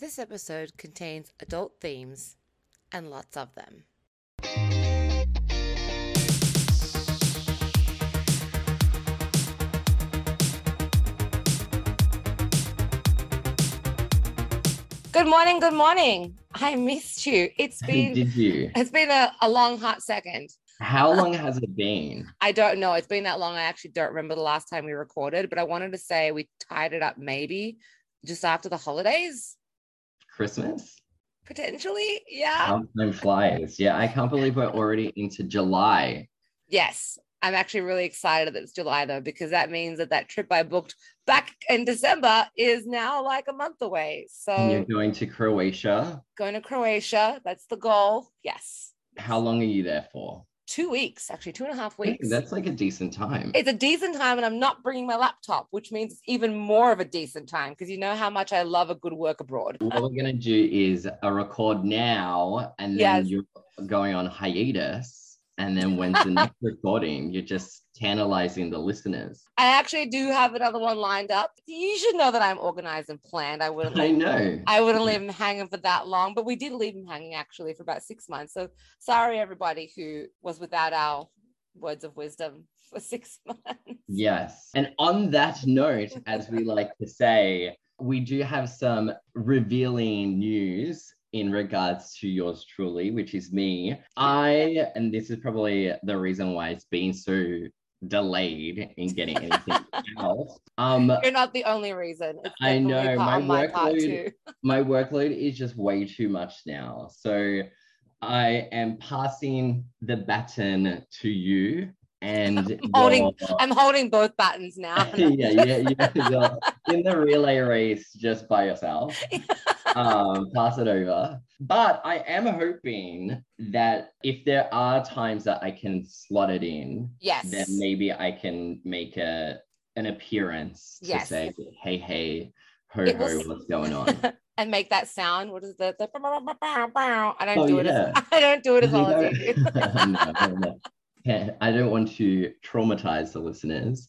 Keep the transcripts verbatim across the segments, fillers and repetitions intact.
This episode contains adult themes and lots of them. Good morning, good morning. I missed you. It's been Did you? It's been a, a long hot second. How long has it been? I don't know. It's been that long. I actually don't remember the last time we recorded, but I wanted to say we tied it up maybe just after the holidays. Christmas? Potentially, yeah. Time flies. Yeah, I can't believe we're already into July. Yes, I'm actually really excited that it's July though, because that means that that trip I booked back in December is now like a month away. So and you're going to Croatia? Going to Croatia. That's the goal. Yes. How long are you there for? Two weeks, actually, two and a half weeks. That's like a decent time. It's a decent time, and I'm not bringing my laptop, which means it's even more of a decent time because you know how much I love a good work abroad. What we're going to do is a record now, and then yes. You're going on hiatus, and then when's the next recording? You're just tantalizing the listeners. I actually do have another one lined up. You should know that I'm organized and planned. I wouldn't I know. Him, I wouldn't leave him hanging for that long, but we did leave him hanging actually for about six months. So sorry, everybody who was without our words of wisdom for six months. Yes. And on that note, as we like to say, we do have some revealing news in regards to yours truly, which is me. I, and this is probably the reason why it's been so delayed in getting anything else. Um, You're not the only reason. I know my workload. My workload is just way too much now. So I am passing the baton to you, and I'm your... holding. I'm holding both batons now. yeah, yeah, yeah. In the relay race, just by yourself. um, pass it over. But I am hoping that if there are times that I can slot it in, yes, then maybe I can make a an appearance to yes. say, hey, hey, ho, it ho, was... what's going on? And make that sound. What is the, the... I don't oh, do it yeah. as I don't do it as well as you. no, no, no. Yeah, I don't want to traumatize the listeners.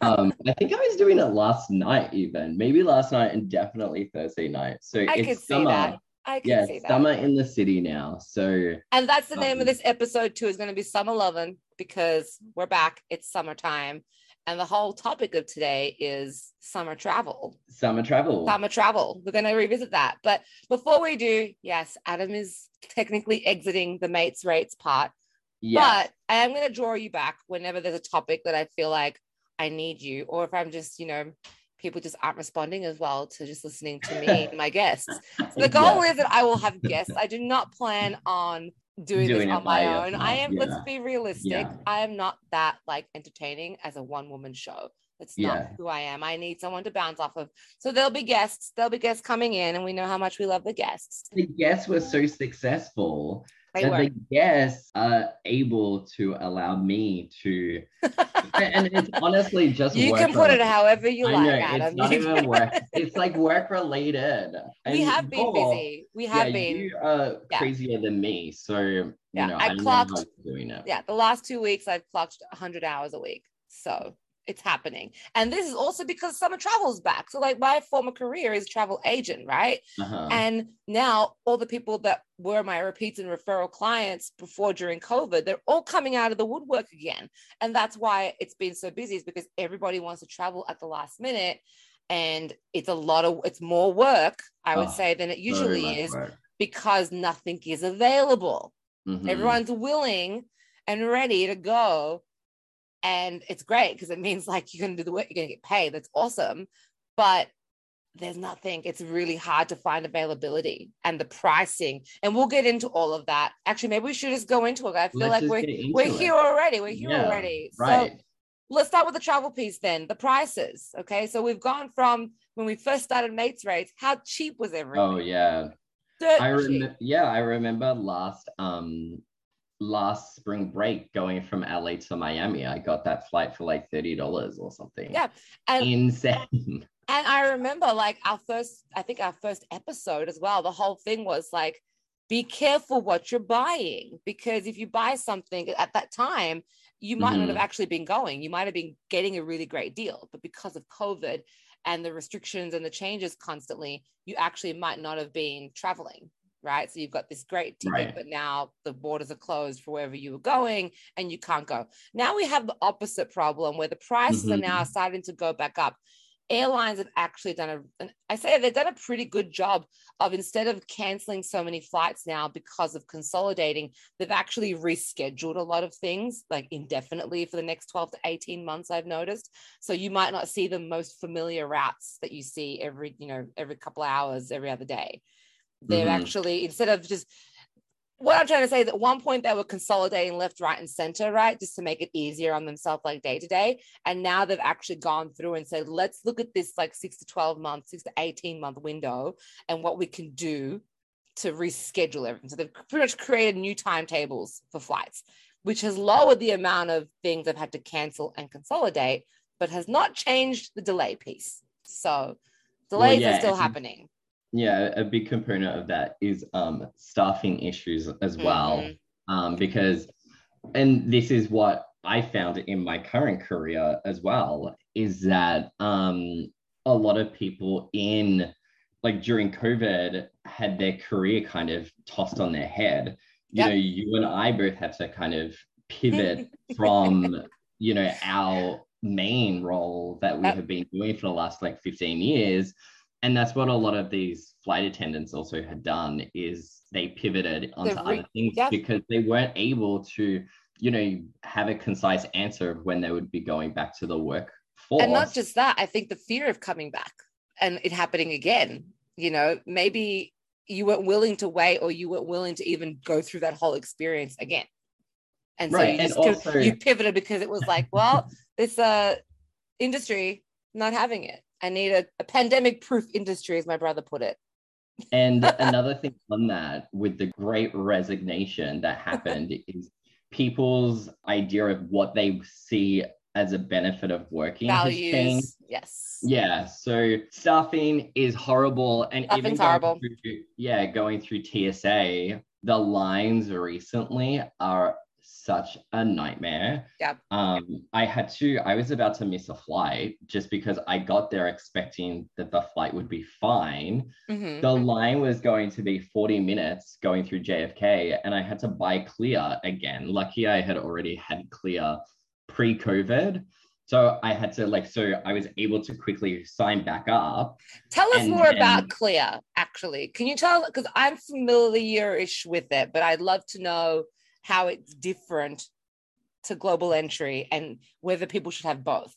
Um, I think I was doing it last night even. Maybe last night and definitely Thursday night. So I it's summer. See that. I can yeah, see that. Summer in the city now. So and that's the um, name of this episode too, is going to be Summer Lovin', because we're back. It's summertime. And the whole topic of today is summer travel. Summer travel. Summer travel. We're going to revisit that. But before we do, yes, Adam is technically exiting the Mates Rates part. Yes. But I am going to draw you back whenever there's a topic that I feel like I need you, or if I'm just, you know, people just aren't responding as well to just listening to me and my guests. So the goal yeah. is that I will have guests. I do not plan on doing, doing this on my own. Yourself. I am, yeah. let's be realistic. Yeah. I am not that like entertaining as a one-woman show. That's yeah. not who I am. I need someone to bounce off of. So there'll be guests. There'll be guests coming in, and we know how much we love the guests. The guests were so successful. That the guests are able to allow me to, and it's honestly just you work can put related. It however you I like. Know, Adam. It's not even work. It's like work related. And we have been oh, busy. We have yeah, been. You are yeah. crazier than me, so you yeah, know I, I clocked. Doing it. Yeah, the last two weeks I've clocked one hundred hours a week, so it's happening. And this is also because summer travel's back. So like my former career is travel agent, right? Uh-huh. And now all the people that were my repeats and referral clients before during COVID, they're all coming out of the woodwork again. And that's why it's been so busy, is because everybody wants to travel at the last minute. And it's a lot of, it's more work, I would oh, say, than it usually is work. Because nothing is available. Mm-hmm. Everyone's willing and ready to go. And it's great because it means like you're going to do the work, you're going to get paid. That's awesome. But there's nothing. It's really hard to find availability and the pricing. And we'll get into all of that. Actually, maybe we should just go into it. I feel let's like we're, we're here already. We're here yeah, already. Right. So let's start with the travel piece then, the prices. Okay. So we've gone from when we first started Mates Rates, how cheap was everything? Oh, yeah. Dirt I rem- Yeah. I remember last, um, last spring break going from L A to Miami, I got that flight for like thirty dollars or something. Yeah. And, insane. And I remember like our first, I think our first episode as well, the whole thing was like, be careful what you're buying, because if you buy something at that time, you might mm-hmm. not have actually been going. You might have been getting a really great deal, but because of COVID and the restrictions and the changes constantly, you actually might not have been traveling, right? So you've got this great ticket, right, but now the borders are closed for wherever you were going and you can't go. Now we have the opposite problem where the prices mm-hmm. are now starting to go back up. Airlines have actually done a, I say they've done a pretty good job of, instead of canceling so many flights now because of consolidating, they've actually rescheduled a lot of things like indefinitely for the next twelve to eighteen months, I've noticed. So you might not see the most familiar routes that you see every, you know, every couple of hours, every other day. They've mm-hmm. actually, instead of just, what I'm trying to say is at one point they were consolidating left, right, and center, right, just to make it easier on themselves, like day to day. And now they've actually gone through and said, let's look at this like six to twelve month, six to eighteen month window and what we can do to reschedule everything. So they've pretty much created new timetables for flights, which has lowered the amount of things they've had to cancel and consolidate, but has not changed the delay piece. So delays well, yeah, are still happening. Yeah, a big component of that is um, staffing issues as mm-hmm. well, um, because, and this is what I found in my current career as well, is that um, a lot of people in, like during COVID, had their career kind of tossed on their head. You yep. know, you and I both had to kind of pivot from, you know, our main role that we yep. have been doing for the last like fifteen years. And that's what a lot of these flight attendants also had done, is they pivoted onto the re- other things yes. because they weren't able to, you know, have a concise answer of when they would be going back to the workforce. And not just that, I think the fear of coming back and it happening again, you know, maybe you weren't willing to wait, or you weren't willing to even go through that whole experience again. And so right. you, just and also- you pivoted because it was like, well, this uh, industry not having it. I need a, a pandemic-proof industry, as my brother put it. And another thing on that, with the great resignation that happened, is people's idea of what they see as a benefit of working. Values, yes. Yeah, so staffing is horrible. And Staffing's even going horrible. Through, yeah, going through T S A, the lines recently are such a nightmare. Yep. Um, I had to, I was about to miss a flight just because I got there expecting that the flight would be fine. Mm-hmm. The line was going to be forty minutes going through J F K, and I had to buy Clear again. Lucky I had already had Clear pre-COVID. So I had to like, so I was able to quickly sign back up. Tell us more then... about Clear, actually. Can you tell, because I'm familiar-ish with it, but I'd love to know how it's different to Global Entry and whether people should have both.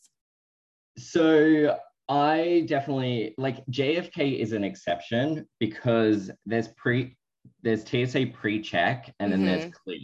So I definitely, like J F K is an exception because there's pre, there's T S A pre-check and then mm-hmm. there's Clear.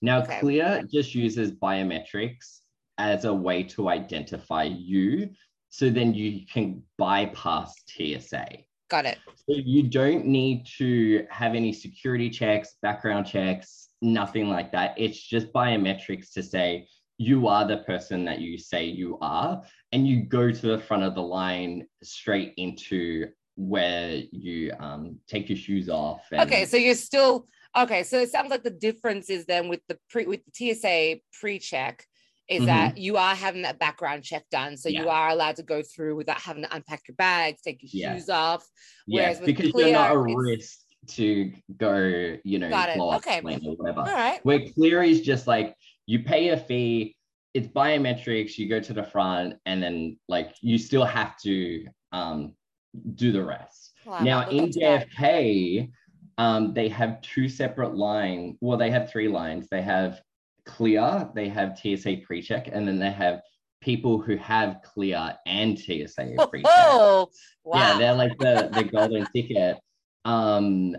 Now okay. Clear just uses biometrics as a way to identify you. So then you can bypass T S A. Got it. So you don't need to have any security checks, background checks, nothing like that. It's just biometrics to say you are the person that you say you are, and you go to the front of the line straight into where you um take your shoes off. And... Okay, so you're still okay. So it sounds like the difference is then with the pre with the T S A pre-check is mm-hmm. that you are having that background check done, so yeah. you are allowed to go through without having to unpack your bags, take your yeah. shoes off. Whereas yeah, with because Clear, you're not a risk to go, you know, blow up okay. or whatever. All right. Where Clear is just like, you pay a fee, it's biometrics, you go to the front, and then like you still have to um do the rest. Wow, now in J F K, um, they have two separate lines. Well, they have three lines. They have Clear, they have T S A pre-check, and then they have people who have Clear and T S A pre-check. Oh, wow. Yeah, they're like the, the golden ticket. Um,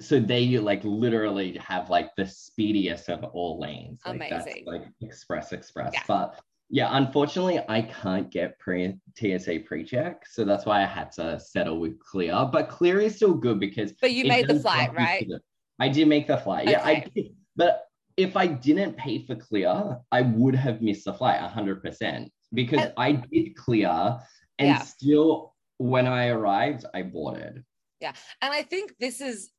so they you like literally have like the speediest of all lanes. Like, amazing. That's like express, express. Yeah. But yeah, unfortunately, I can't get pre T S A pre-check, so that's why I had to settle with Clear. But Clear is still good because. But you made the flight, right? The, I did make the flight. Okay. Yeah, I did. But if I didn't pay for Clear, I would have missed the flight one hundred percent because and, I did Clear, and yeah. still when I arrived, I boarded. Yeah. And I think this is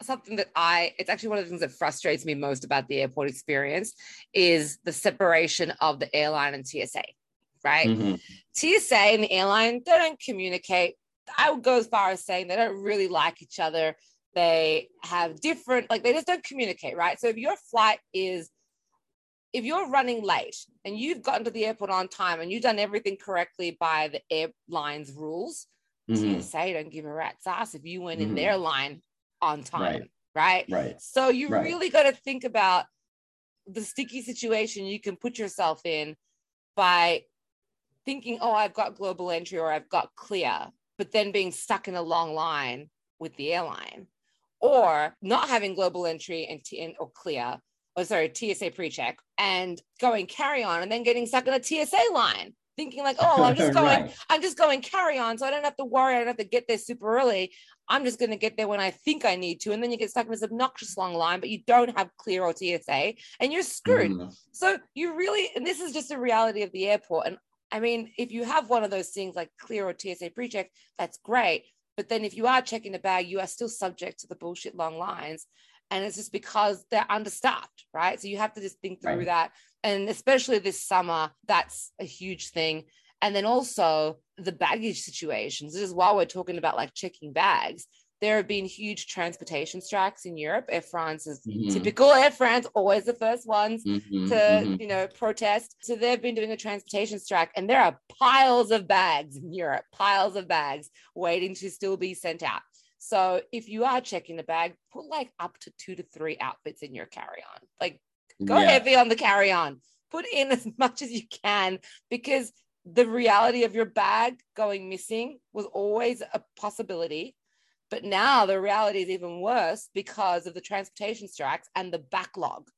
something that I, it's actually one of the things that frustrates me most about the airport experience is the separation of the airline and T S A. right? Mm-hmm. T S A and the airline, they don't communicate. I would go as far as saying they don't really like each other. They have different, like they just don't communicate, right? So if your flight is, if you're running late and you've gotten to the airport on time and you've done everything correctly by the airline's rules, mm-hmm. T S A don't give a rat's ass if you went mm-hmm. in their line on time, right? Right. right. So you right. really got to think about the sticky situation you can put yourself in by thinking, oh, I've got global entry or I've got clear, but then being stuck in a long line with the airline, or not having global entry and, t- and or clear, or sorry, T S A pre-check, and going carry on and then getting stuck in a T S A line, thinking like, oh, I'm just going, right. I'm just going carry on. So I don't have to worry. I don't have to get there super early. I'm just going to get there when I think I need to. And then you get stuck in this obnoxious long line, but you don't have clear or T S A and you're screwed. Mm. So you really, and this is just the reality of the airport. And I mean, if you have one of those things like clear or T S A pre-check, that's great. But then if you are checking the bag, you are still subject to the bullshit long lines. And it's just because they're understaffed, right? So you have to just think through right. that. And especially this summer, that's a huge thing. And then also the baggage situations. This is while we're talking about like checking bags, there have been huge transportation strikes in Europe. Air France is mm-hmm. typical. Air France, always the first ones mm-hmm. to, mm-hmm. you know, protest. So they've been doing a transportation strike and there are piles of bags in Europe, piles of bags waiting to still be sent out. So if you are checking the bag, put like up to two to three outfits in your carry-on. Like go yeah. heavy on the carry-on. Put in as much as you can, because the reality of your bag going missing was always a possibility. But now the reality is even worse because of the transportation strikes and the backlog,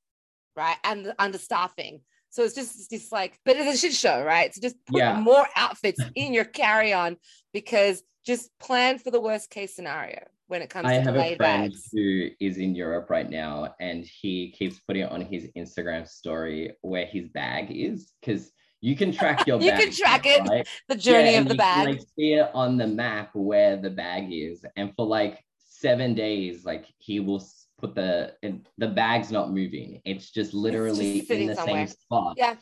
right? And the understaffing. So it's just it's just like, but it's a shit show, right? So just put yeah. more outfits in your carry-on, because just plan for the worst case scenario when it comes I to delayed bags. I have a friend bags. who is in Europe right now, and he keeps putting it on his Instagram story where his bag is, because you can track your you bag. You can track it, right? the journey yeah, of the bag. Can, like, see it on the map where the bag is. And for like seven days, like he will put the, the bag's not moving. It's just literally it's just in the somewhere. same spot. Yeah.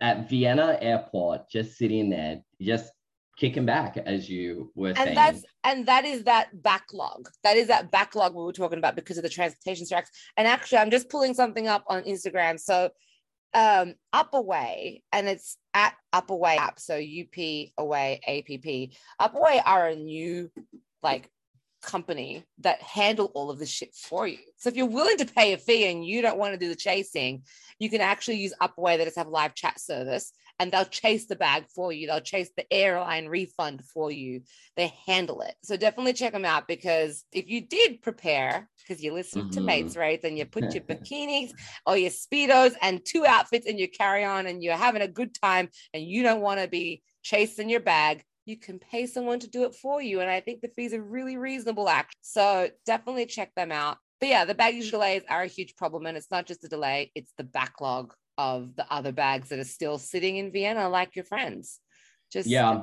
At Vienna airport, just sitting there, just kicking back, as you were and saying. And that's and that is that backlog. That is that backlog we were talking about because of the transportation strikes. And actually, I'm just pulling something up on Instagram. So, um, Upway, and it's at Upway app. So U P Away A P P. Upway are a new like company that handle all of this shit for you. So if you're willing to pay a fee and you don't want to do the chasing, you can actually use Upway. That just have a live chat service. And they'll chase the bag for you. They'll chase the airline refund for you. They handle it. So definitely check them out, because if you did prepare, because you listened mm-hmm. to Mates Rates and you put your bikinis or your Speedos and two outfits in your carry-on and you're having a good time and you don't want to be chasing your bag, you can pay someone to do it for you. And I think the fees are really reasonable, actually. So definitely check them out. But yeah, the baggage delays are a huge problem. And it's not just a delay, it's the backlog of the other bags that are still sitting in Vienna, like your friends, just yeah,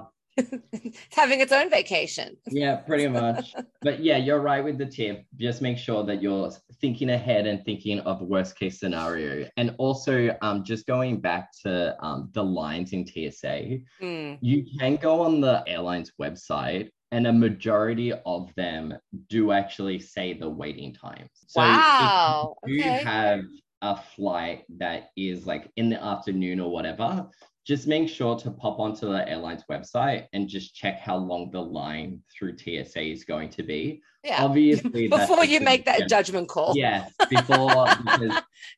having its own vacation. Yeah, pretty much. But yeah, you're right with the tip. Just make sure that you're thinking ahead and thinking of worst case scenario. And also, um, just going back to um, the lines in T S A, mm. you can go on the airline's website, and a majority of them do actually say the waiting times. So wow. if you do okay. have a flight that is like in the afternoon or whatever, just make sure to pop onto the airline's website and just check how long the line through T S A is going to be. Yeah. Obviously, before you make that judgment call. Yes, before.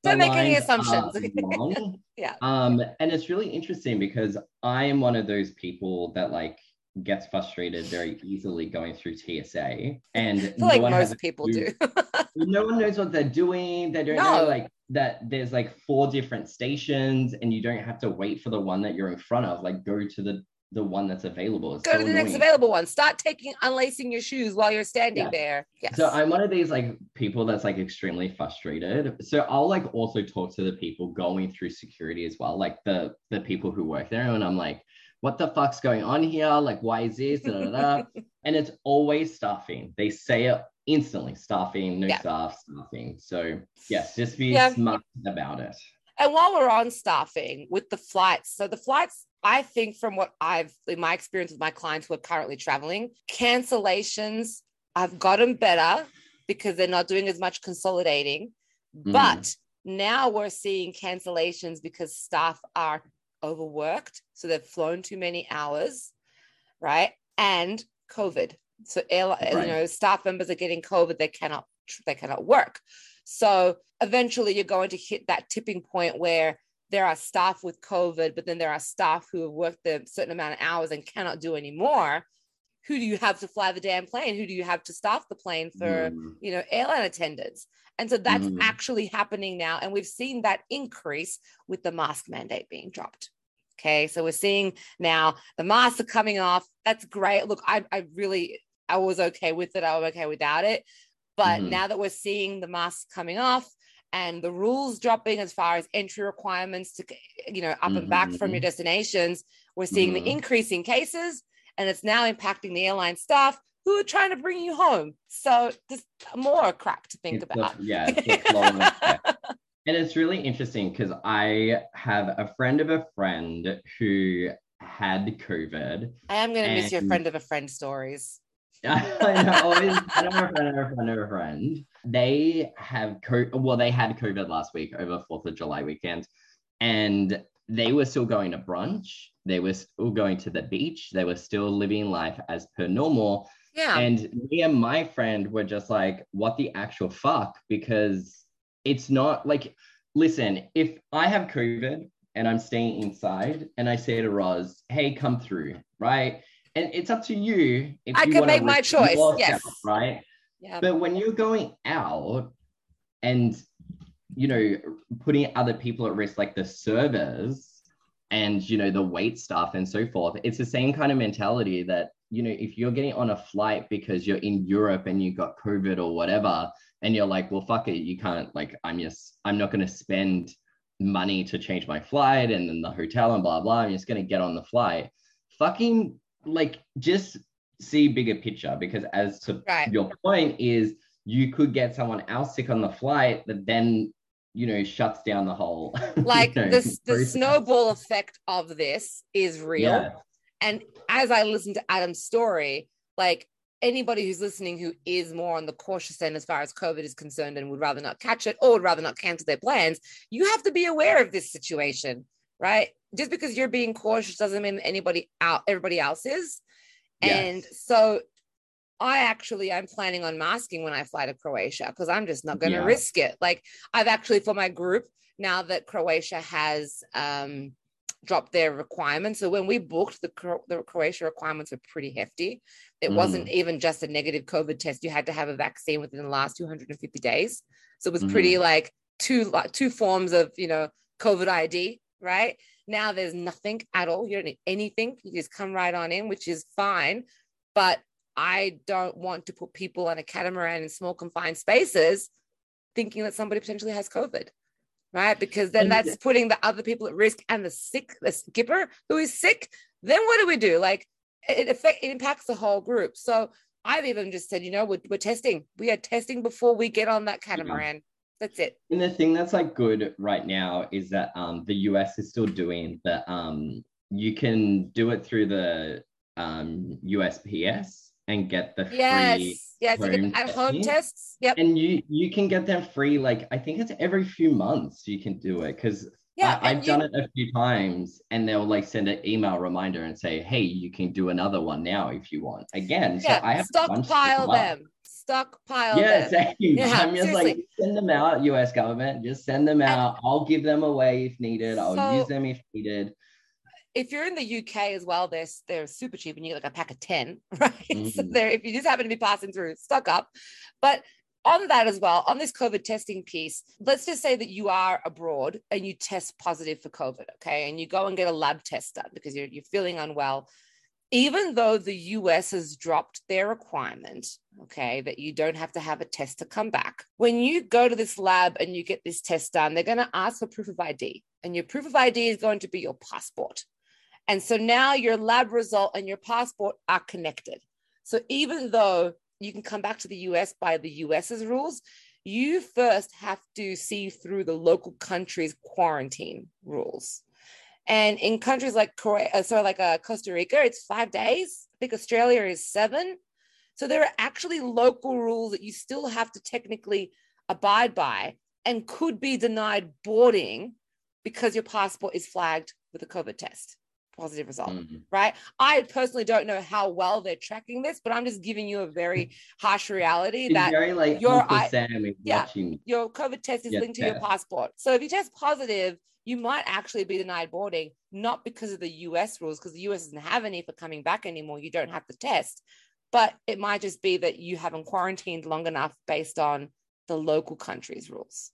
Don't make any assumptions. yeah. Um, and it's really interesting because I am one of those people that like gets frustrated very easily going through T S A, and no like most people do. No one knows what they're doing. They don't no. know like that there's like four different stations, and you don't have to wait for the one that you're in front of. Like go to the the one that's available. It's go so to the annoying. next available one. Start taking unlacing your shoes while you're standing yeah. there. Yes. So I'm one of these like people that's like extremely frustrated. So I'll like also talk to the people going through security as well, like the the people who work there, and I'm like, what the fuck's going on here? Like, why is this? Da, da, da. And it's always staffing. They say it instantly, staffing, no yeah. staff, staffing. So yes, just be yeah. smart about it. And while we're on staffing with the flights, so the flights I think from what I've, in my experience with my clients who are currently traveling, cancellations have gotten better because they're not doing as much consolidating. Mm. But now we're seeing cancellations because staff are overworked. So they've flown too many hours, right? And COVID. So air, right. you know, staff members are getting COVID. They cannot, they cannot work. So eventually you're going to hit that tipping point where there are staff with COVID, but then there are staff who have worked a certain amount of hours and cannot do any more. Who do you have to fly the damn plane? Who do you have to staff the plane for, mm. you know, airline attendants? And so that's mm. actually happening now. And we've seen that increase with the mask mandate being dropped. Okay. So we're seeing now the masks are coming off. That's great. Look, I, I really, I was okay with it. I was okay without it. But mm. now that we're seeing the masks coming off, and the rules dropping as far as entry requirements to, you know, up mm-hmm. and back from your destinations, we're seeing mm-hmm. the increase in cases, and it's now impacting the airline staff who are trying to bring you home. So just more crap to think it's about. A, yeah. It's a long and it's really interesting because I have a friend of a friend who had COVID. I am going to and... miss your friend of a friend stories. I know, always, I don't have a friend, I have a friend, I have a friend. They have, co- well, they had COVID last week over fourth of July weekend, and they were still going to brunch. They were still going to the beach. They were still living life as per normal. Yeah. And me and my friend were just like, what the actual fuck? Because it's not like, listen, if I have COVID and I'm staying inside and I say to Roz, hey, come through, right? And it's up to you. If I you can make my choice, yourself, yes. Right? Yeah. But when you're going out and, you know, putting other people at risk, like the servers and, you know, the wait staff and so forth, it's the same kind of mentality that, you know, if you're getting on a flight because you're in Europe and you got COVID or whatever, and you're like, well, fuck it, you can't, like, I'm just, I'm not going to spend money to change my flight and then the hotel and blah, blah, I'm just going to get on the flight. Fucking... like just see bigger picture, because as to right. your point is you could get someone else sick on the flight that then, you know, shuts down the whole like you know, the, the snowball effect of this is real. Yeah. And as I listened to Adam's story, like anybody who's listening who is more on the cautious end as far as COVID is concerned and would rather not catch it or would rather not cancel their plans, you have to be aware of this situation, right? Just because you're being cautious doesn't mean anybody out, everybody else is. And yes. so I actually, I'm planning on masking when I fly to Croatia because I'm just not going to yeah. risk it. Like I've actually, for my group, now that Croatia has um, dropped their requirements. So when we booked, the, the Croatia requirements were pretty hefty. It mm. wasn't even just a negative COVID test. You had to have a vaccine within the last two hundred fifty days. So it was mm. pretty like two, like two forms of, you know, COVID I D, right? Now there's nothing at all. You don't need anything. You just come right on in, which is fine. But I don't want to put people on a catamaran in small confined spaces thinking that somebody potentially has COVID, right? Because then that's putting the other people at risk and the sick, the skipper who is sick. Then what do we do? Like it, affect, it impacts the whole group. So I've even just said, you know, we're, we're testing. We are testing before we get on that catamaran. Yeah. That's it. And the thing that's like good right now is that um, the U S is still doing the, um, you can do it through the um, U S P S and get the yes. free yes, home at home tests. Yep. And you you can get them free, like, I think it's every few months you can do it. Because yeah, I've you... done it a few times and they'll like send an email reminder and say, hey, you can do another one now if you want. Again, yeah, so I have stockpile them. Stockpile yeah, them. Yeah, I'm just seriously. Like, send them out, U S government. Just send them out. And I'll give them away if needed. I'll so use them if needed. If you're in the U K as well, they're, they're super cheap and you get like a pack of ten, right? Mm-hmm. So they're, if you just happen to be passing through, stock up. But on that as well, on this COVID testing piece, let's just say that you are abroad and you test positive for COVID, okay? And you go and get a lab test done because you're, you're feeling unwell. Even though the U S has dropped their requirement, okay, that you don't have to have a test to come back, when you go to this lab and you get this test done, they're going to ask for proof of I D, and your proof of I D is going to be your passport. And so now your lab result and your passport are connected. So even though you can come back to the U S by the U S's rules, you first have to see through the local country's quarantine rules. And in countries like Croatia, so like uh, Costa Rica, it's five days. I think Australia is seven. So there are actually local rules that you still have to technically abide by and could be denied boarding because your passport is flagged with a COVID test, positive result, mm-hmm. right? I personally don't know how well they're tracking this, but I'm just giving you a very harsh reality it's that very, like, your, I, yeah, your COVID test is linked test. to your passport. So if you test positive, you might actually be denied boarding, not because of the U S rules, because the U S doesn't have any for coming back anymore. You don't have to test, but it might just be that you haven't quarantined long enough based on the local country's rules.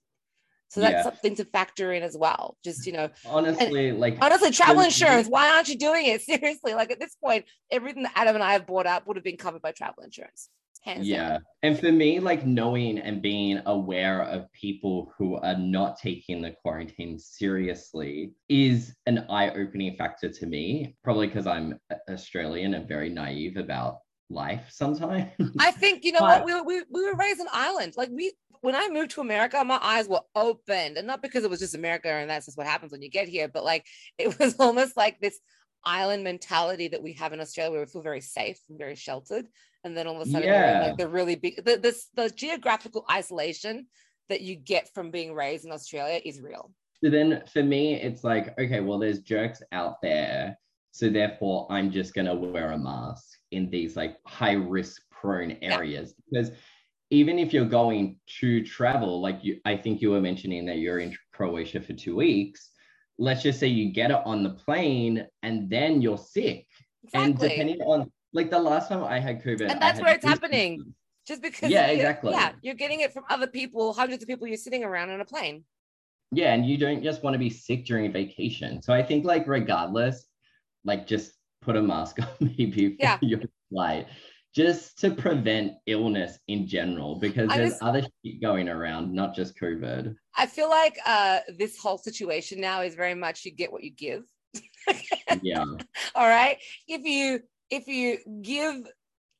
So that's yeah. something to factor in as well. Just, you know, honestly, like honestly, travel insurance. Why aren't you doing it? Seriously, like at this point, everything that Adam and I have brought up would have been covered by travel insurance. Hands yeah. down. And for me, like knowing and being aware of people who are not taking the quarantine seriously is an eye-opening factor to me, probably because I'm Australian and very naive about life sometimes. I think, you know but, what, we, we, we were raised in Ireland. Like we, when I moved to America, my eyes were opened, and not because it was just America and that's just what happens when you get here, but like, it was almost like this island mentality that we have in Australia where we feel very safe and very sheltered. And then all of a sudden, yeah. like the really big, the, this, the geographical isolation that you get from being raised in Australia is real. So then for me, it's like, okay, well, there's jerks out there. So therefore I'm just going to wear a mask in these like high risk prone areas, yeah. because even if you're going to travel, like you, I think you were mentioning that you're in Croatia for two weeks, let's just say you get it on the plane and then you're sick. Exactly. And depending on, like the last time I had COVID. And that's where it's happening. Symptoms. Just because yeah, exactly. yeah, you're getting it from other people, hundreds of people you're sitting around on a plane. Yeah, and you don't just want to be sick during vacation. So I think like regardless, like just put a mask on maybe for yeah. your flight. Just to prevent illness in general, because I there's just, other shit going around, not just COVID. I feel like uh, this whole situation now is very much you get what you give. yeah. All right. If you if you give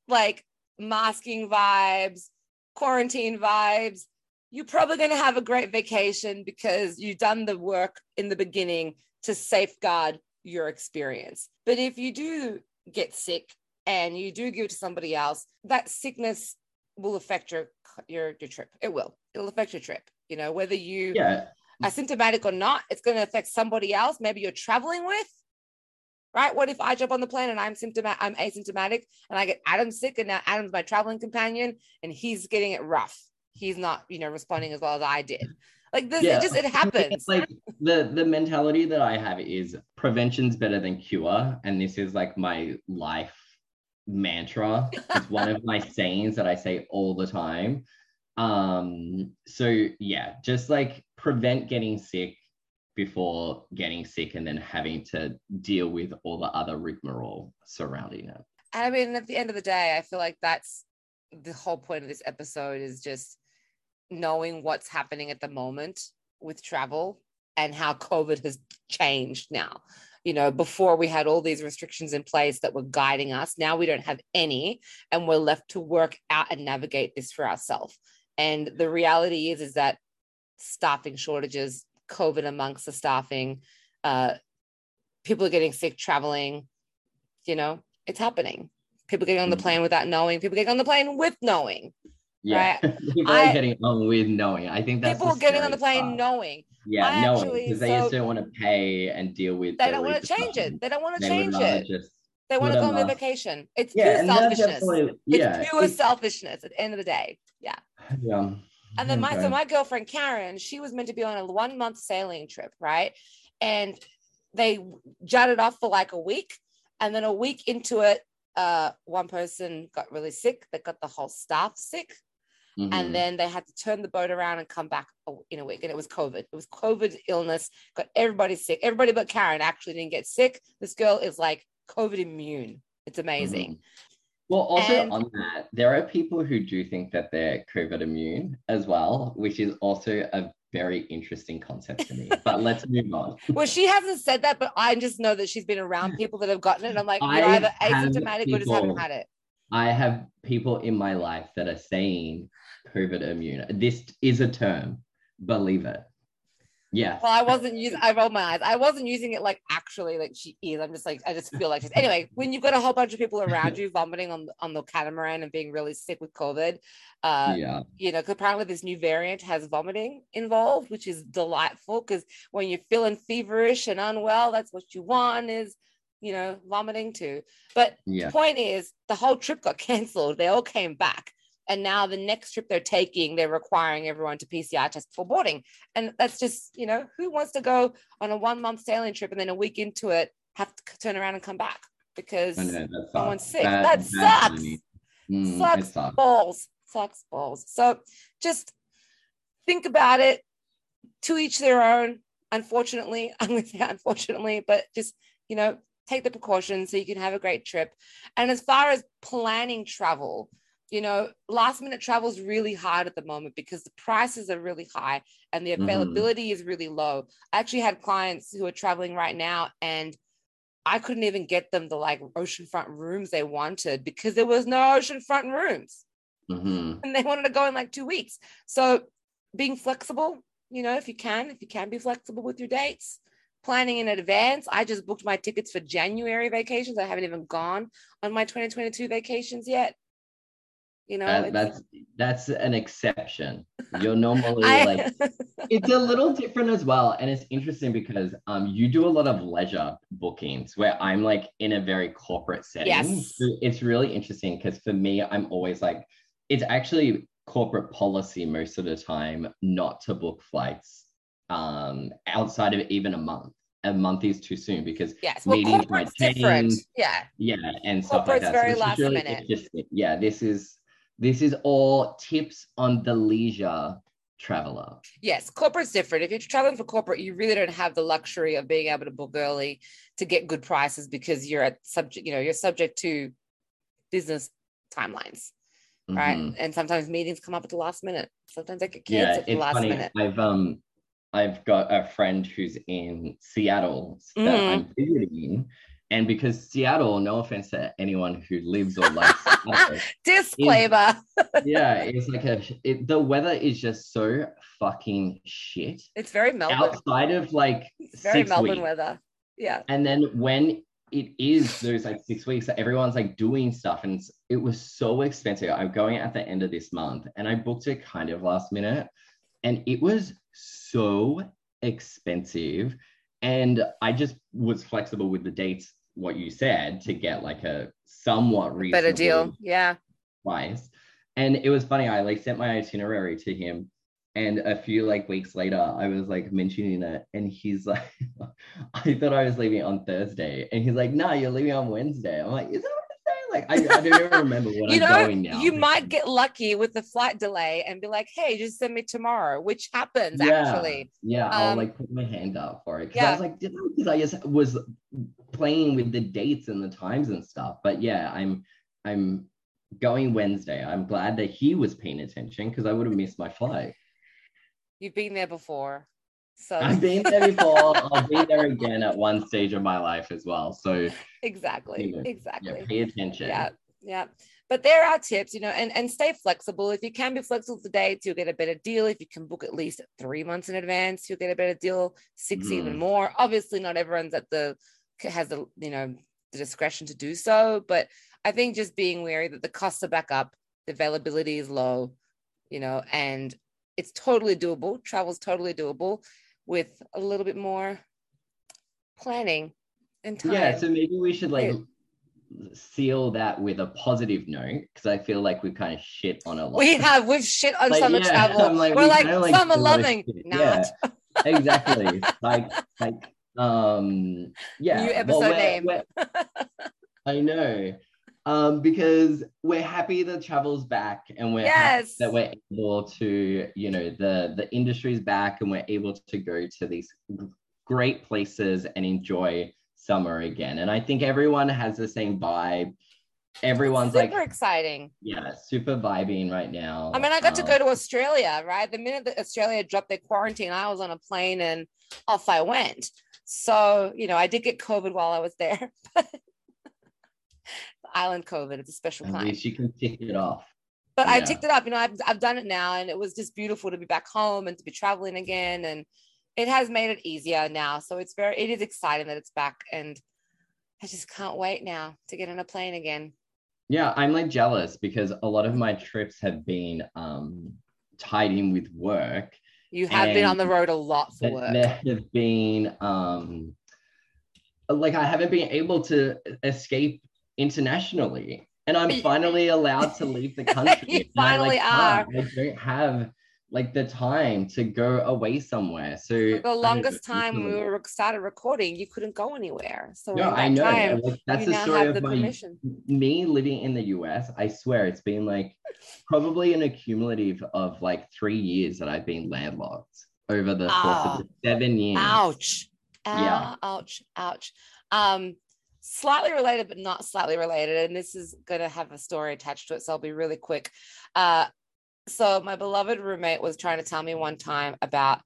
like masking vibes, quarantine vibes, you're probably going to have a great vacation because you've done the work in the beginning to safeguard your experience. But if you do get sick, and you do give it to somebody else, that sickness will affect your your your trip. It will. It'll affect your trip. You know, whether you yeah. are symptomatic or not, it's going to affect somebody else. Maybe you're traveling with, right? What if I jump on the plane and I'm symptomatic, I'm asymptomatic, and I get Adam sick, and now Adam's my traveling companion, and he's getting it rough. He's not, you know, responding as well as I did. Like this, yeah. it just it happens. It's like the the mentality that I have is prevention's better than cure, and this is like my life. Mantra. It's one of my sayings that I say all the time. Um, so yeah, just like prevent getting sick before getting sick and then having to deal with all the other rigmarole surrounding it. I mean, at the end of the day, I feel like that's the whole point of this episode is just knowing what's happening at the moment with travel and how COVID has changed now. You know, before we had all these restrictions in place that were guiding us. Now we don't have any, and we're left to work out and navigate this for ourselves. And the reality is, is that staffing shortages, COVID amongst the staffing, uh, people are getting sick traveling, you know, it's happening. People getting on the plane without knowing, people getting on the plane with knowing. Yeah, right? people I, are getting on with knowing. I think that's people getting on the plane part. knowing. Yeah, I knowing because they so, just don't want to pay and deal with. They don't want to change it. They don't want to change it. They want to go on their vacation. It's yeah, pure selfishness. Yeah, it's pure it's, selfishness at the end of the day. Yeah. Yeah. And then okay. my so my girlfriend Karen, she was meant to be on a one month sailing trip, right? And they jutted off for like a week, and then a week into it, uh, one person got really sick. They got the whole staff sick. Mm-hmm. And then they had to turn the boat around and come back in a week. And it was COVID. It was COVID illness. Got everybody sick. Everybody but Karen actually didn't get sick. This girl is like COVID immune. It's amazing. Mm-hmm. Well, also and- on that, there are people who do think that they're COVID immune as well, which is also a very interesting concept to me, but let's move on. Well, she hasn't said that, but I just know that she's been around people that have gotten it. And I'm like, you're either asymptomatic people- or just haven't had it. I have people in my life that are saying COVID immune. This is a term, believe it. Yeah. Well, I wasn't using, I rolled my eyes. I wasn't using it like actually like she is. I'm just like, I just feel like she's, anyway, when you've got a whole bunch of people around you vomiting on, on the catamaran and being really sick with COVID, uh, yeah. you know, 'cause apparently this new variant has vomiting involved, which is delightful. 'Cause when you're feeling feverish and unwell, that's what you want is, you know, vomiting too. But yeah. the point is the whole trip got canceled. They all came back. And now the next trip they're taking, they're requiring everyone to P C R test for boarding. And that's just, you know, who wants to go on a one month sailing trip and then a week into it have to turn around and come back because someone's sick? That, that sucks. Mm, sucks, it sucks balls. Sucks balls. So just think about it. To each their own. Unfortunately, I'm with you, unfortunately, but just, you know, take the precautions so you can have a great trip. And as far as planning travel, you know, last minute travel is really hard at the moment because the prices are really high and the availability mm. is really low. I actually had clients who are traveling right now and I couldn't even get them the like oceanfront rooms they wanted because there was no oceanfront rooms mm-hmm. and they wanted to go in like two weeks. So being flexible, you know, if you can, if you can be flexible with your dates, planning in advance. I just booked my tickets for January vacations. I haven't even gone on my twenty twenty-two vacations yet. You know, that, that's that's an exception. You'll normally I, like it's a little different as well. And it's interesting because um you do a lot of leisure bookings where I'm like in a very corporate setting. Yes. So it's really interesting because for me, I'm always like, it's actually corporate policy most of the time not to book flights um outside of even a month. A month is too soon because yes, well, meetings might change. Yeah. Yeah. And stuff like that. Very so last really minute. Yeah, this is This is all tips on the leisure traveler. Yes, corporate's different. If you're traveling for corporate, you really don't have the luxury of being able to book early to get good prices because you're at subject, you know, you're subject to business timelines, mm-hmm. right? And sometimes meetings come up at the last minute. Sometimes they get canceled yeah, at the last funny. minute. I've um, I've got a friend who's in Seattle that mm-hmm. I'm visiting. And because Seattle, no offense to anyone who lives or likes Seattle, disclaimer. Is, yeah, it's like a, it, the weather is just so fucking shit. It's very Melbourne. Outside of like it's very six Melbourne weeks. weather. Yeah. And then when it is those like six weeks, everyone's like doing stuff, and it was so expensive. I'm going at the end of this month, and I booked it kind of last minute, and it was so expensive. And I just was flexible with the dates, what you said, to get like a somewhat reasonable better deal. Yeah. Price. And it was funny. I like sent my itinerary to him. And a few like weeks later, I was like mentioning it. And he's like, I thought I was leaving on Thursday. And he's like, no, you're leaving on Wednesday. I'm like, is that Wednesday? Like, I, I don't even remember what you I'm know, going now. You might get lucky with the flight delay and be like, hey, just send me tomorrow, which happens yeah, actually. Yeah. Um, I'll like put my hand up for it. Cause yeah. I was like, did I, cause I just was playing with the dates and the times and stuff. But yeah, I'm, I'm going Wednesday. I'm glad that he was paying attention because I would have missed my flight. You've been there before. So I've been there before. I'll be there again at one stage of my life as well. So exactly, you know, exactly. Yeah, pay attention. Yeah, yeah. But there are tips, you know, and, and stay flexible. If you can be flexible for dates, you'll get a better deal. If you can book at least three months in advance, you'll get a better deal. Six mm. even more. Obviously, not everyone's at the has the you know the discretion to do so. But I think just being wary that the costs are back up, the availability is low, you know, and it's totally doable. Travel's totally doable with a little bit more planning and time. Yeah, so maybe we should like seal that with a positive note because I feel like we kind of shit on a lot. We have, we've shit on like, summer yeah, travel. Like, We're we like, like summer loving, not. Yeah, exactly. like, like, um, yeah. New episode well, we're, name. We're, I know. Um, because we're happy that travel's back and we're yes. happy that we're able to, you know, the, the industry's back and we're able to go to these great places and enjoy summer again. And I think everyone has the same vibe. Everyone's super like super exciting. Yeah, super vibing right now. I mean, I got um, to go to Australia, right? The minute that Australia dropped their quarantine, I was on a plane and off I went. So, you know, I did get COVID while I was there. Island COVID, it's a special kind. At least you can tick it off. But yeah. I ticked it up, you know, I've, I've done it now and it was just beautiful to be back home and to be traveling again. And it has made it easier now. So it's very, it is exciting that it's back, and I just can't wait now to get on a plane again. Yeah, I'm like jealous because a lot of my trips have been um, tied in with work. You have been on the road a lot for work. There have been, um, like, I haven't been able to escape internationally, and I'm finally allowed to leave the country. You finally I, like, are. I don't have like the time to go away somewhere. So the longest time we were started recording, you couldn't go anywhere. So no, I know. Time, like, that's the story of the my, permission. me living in the U S. I swear it's been like probably an accumulative of like three years that I've been landlocked over the oh, course of the seven years. Ouch. Yeah. Ouch. Ouch. Um, slightly related, but not slightly related. And this is going to have a story attached to it, so I'll be really quick. Uh, So my beloved roommate was trying to tell me one time about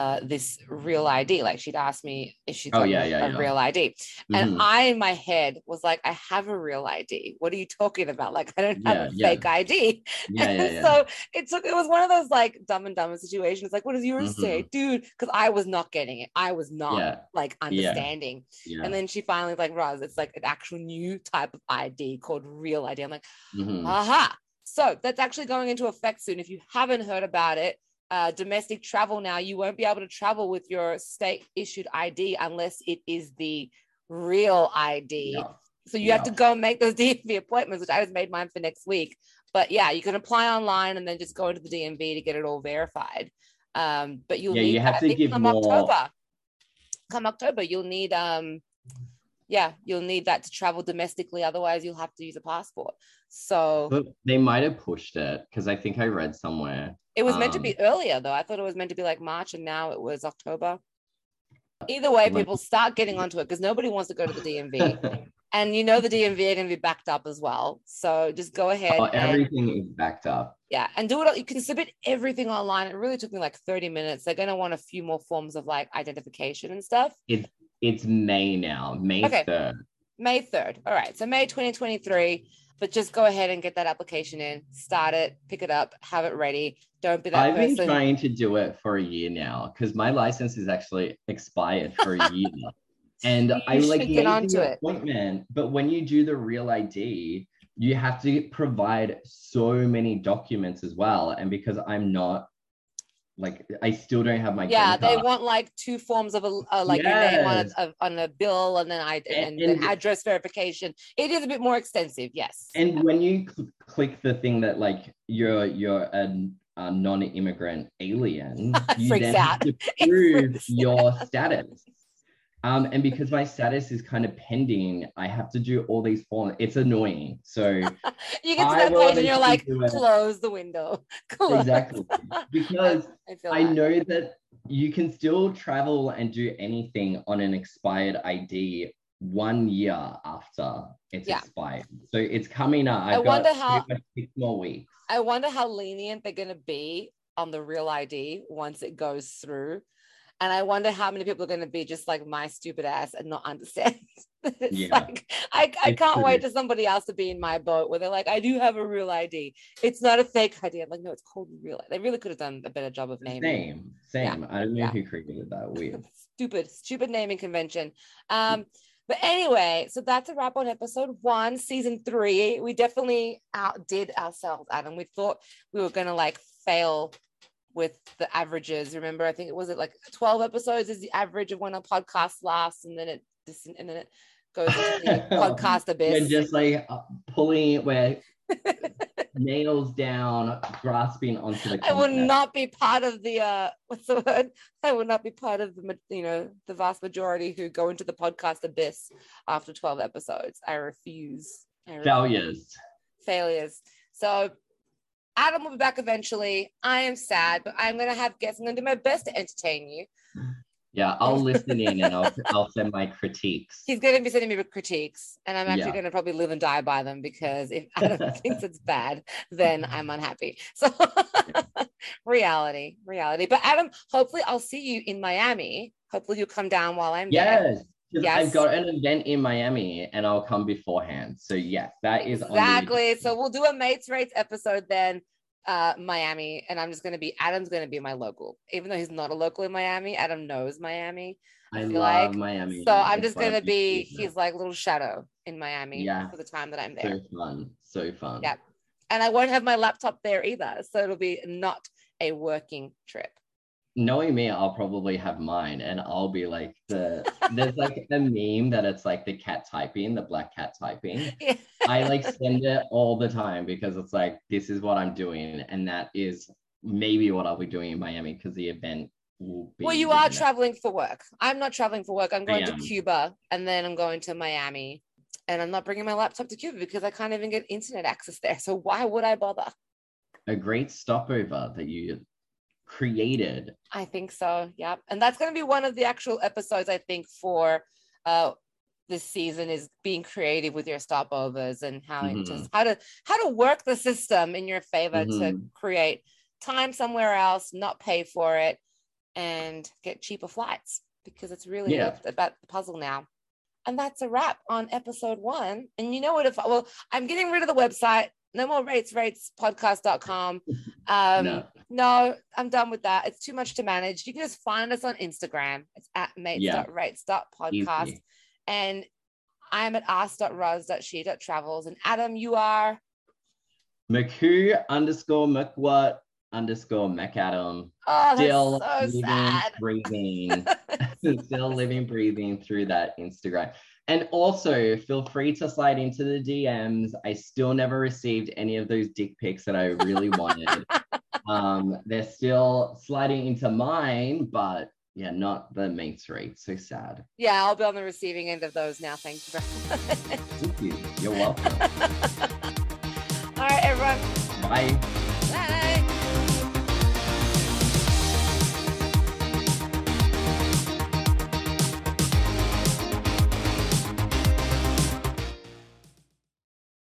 uh, this real I D. Like, she'd asked me if she got oh, yeah, yeah, a yeah. real I D. Mm-hmm. And I, in my head, was like, I have a real I D. What are you talking about? Like, I don't have yeah, a fake yeah. I D. Yeah, yeah, yeah. So it took, it was one of those like dumb and dumber situations. Like, what does yours mm-hmm. say? Dude, because I was not getting it. I was not yeah. like understanding. Yeah. Yeah. And then she finally was like, Roz, it's like an actual new type of I D called real I D. I'm like, mm-hmm. aha. So that's actually going into effect soon. If you haven't heard about it, uh, domestic travel now, you won't be able to travel with your state-issued I D unless it is the real I D. Yeah. So you yeah. have to go and make those D M V appointments, which I just made mine for next week. But yeah, you can apply online and then just go into the D M V to get it all verified. Um, but you'll yeah, need you have that. to give come more. October, come October, you'll need. Um, Yeah, you'll need that to travel domestically. Otherwise, you'll have to use a passport. So but they might have pushed it because I think I read somewhere. It was um, meant to be earlier, though. I thought it was meant to be like March, and now it was October. Either way, people start getting onto it because nobody wants to go to the D M V. And you know the D M V are going to be backed up as well. So just go ahead. Oh, everything and, is backed up. Yeah, and do it. You can submit everything online. It really took me like thirty minutes. They're going to want a few more forms of like identification and stuff. It's It's May now, May okay. third. May third. All right. So May twenty twenty-three, but just go ahead and get that application in, start it, pick it up, have it ready. Don't be that I've person. been trying to do it for a year now because my license is actually expired for a year now. And you I like get onto it. Appointment, but when you do the real I D, you have to provide so many documents as well. And because I'm not Like I still don't have my yeah. They want like two forms of a uh, like yes. your name on a, of, on a bill, and then I and, and, and then address verification. It is a bit more extensive, yes. And yeah. when you cl- click the thing that like you're you're a, a non-immigrant alien, you then out. have to prove your out. status. Um, and because my status is kind of pending, I have to do all these forms. It's annoying. So you get to that page and you're like, close the window. Close. Exactly. Because I, I, I know that you can still travel and do anything on an expired I D one year after it's yeah. expired. So it's coming up. I've I wonder got how six more weeks. I wonder how lenient they're going to be on the real I D once it goes through. And I wonder how many people are going to be just like my stupid ass and not understand. It's yeah. like, I, I it's can't true. wait for somebody else to be in my boat where they're like, I do have a real I D. It's not a fake I D. I'm like, no, it's called real. They really could have done a better job of naming. Same, same. Yeah. I don't know yeah. who created that. Weird. Stupid, stupid naming convention. Um, But anyway, so that's a wrap on episode one, season three. We definitely outdid ourselves, Adam. We thought we were going to like fail with the averages. Remember, I think it was it like twelve episodes is the average of when a podcast lasts, and then it and then it goes into the podcast abyss. We're just like uh, pulling it where nails down, grasping onto the. I will not be part of the uh, what's the word? I will not be part of the you know the vast majority who go into the podcast abyss after twelve episodes. I refuse. I refuse. Failures. Failures. So. Adam will be back eventually. I am sad, but I'm going to have guests. I'm going to do my best to entertain you. Yeah, I'll listen in and I'll, I'll send my critiques. He's going to be sending me critiques, and I'm actually yeah. going to probably live and die by them because if Adam thinks it's bad, then I'm unhappy. So reality, reality. But Adam, hopefully I'll see you in Miami. Hopefully you'll come down while I'm yes. there. Yes. I've got an event in Miami and I'll come beforehand. So yes, that is exactly. On the- so we'll do a Mates Rates episode then. uh, Miami, and I'm just going to be, Adam's going to be my local, even though he's not a local in Miami. Adam knows Miami. I, I feel love like. Miami. So I'm it's just going to be his like little shadow in Miami yeah. for the time that I'm there. So fun. So fun. Yeah. And I won't have my laptop there either. So it'll be not a working trip. Knowing me, I'll probably have mine, and I'll be like the there's like a meme that it's like the cat typing, the black cat typing. Yeah. I like send it all the time because it's like, this is what I'm doing, and that is maybe what I'll be doing in Miami because the event will be. Well, you are traveling for work. I'm not traveling for work. I'm going to Cuba, and then I'm going to Miami, and I'm not bringing my laptop to Cuba because I can't even get internet access there. So why would I bother? A great stopover that you created. I think so. Yeah. And that's going to be one of the actual episodes, I think, for uh, this season is being creative with your stopovers and how mm-hmm. it just, how to, how to work the system in your favor mm-hmm. to create time somewhere else, not pay for it, and get cheaper flights, because it's really yeah. about the puzzle now. And that's a wrap on episode one. And you know what, if, well, I'm getting rid of the website. No more rates, rates, podcast dot com. Um, no. no, I'm done with that. It's too much to manage. You can just find us on Instagram. It's at mates dot rates dot podcast. Yeah. And I'm at ask dot ros dot she dot travels. And Adam, you are? McHoo underscore McWhat underscore McAdam. Oh, still so living, sad. breathing. Still living, breathing through that Instagram. And also, feel free to slide into the D Ms. I still never received any of those dick pics that I really wanted. Um, they're still sliding into mine, but yeah, not the Mates Rates. So sad. Yeah, I'll be on the receiving end of those now. Thank you very much. Thank you. You're welcome. All right, everyone. Bye.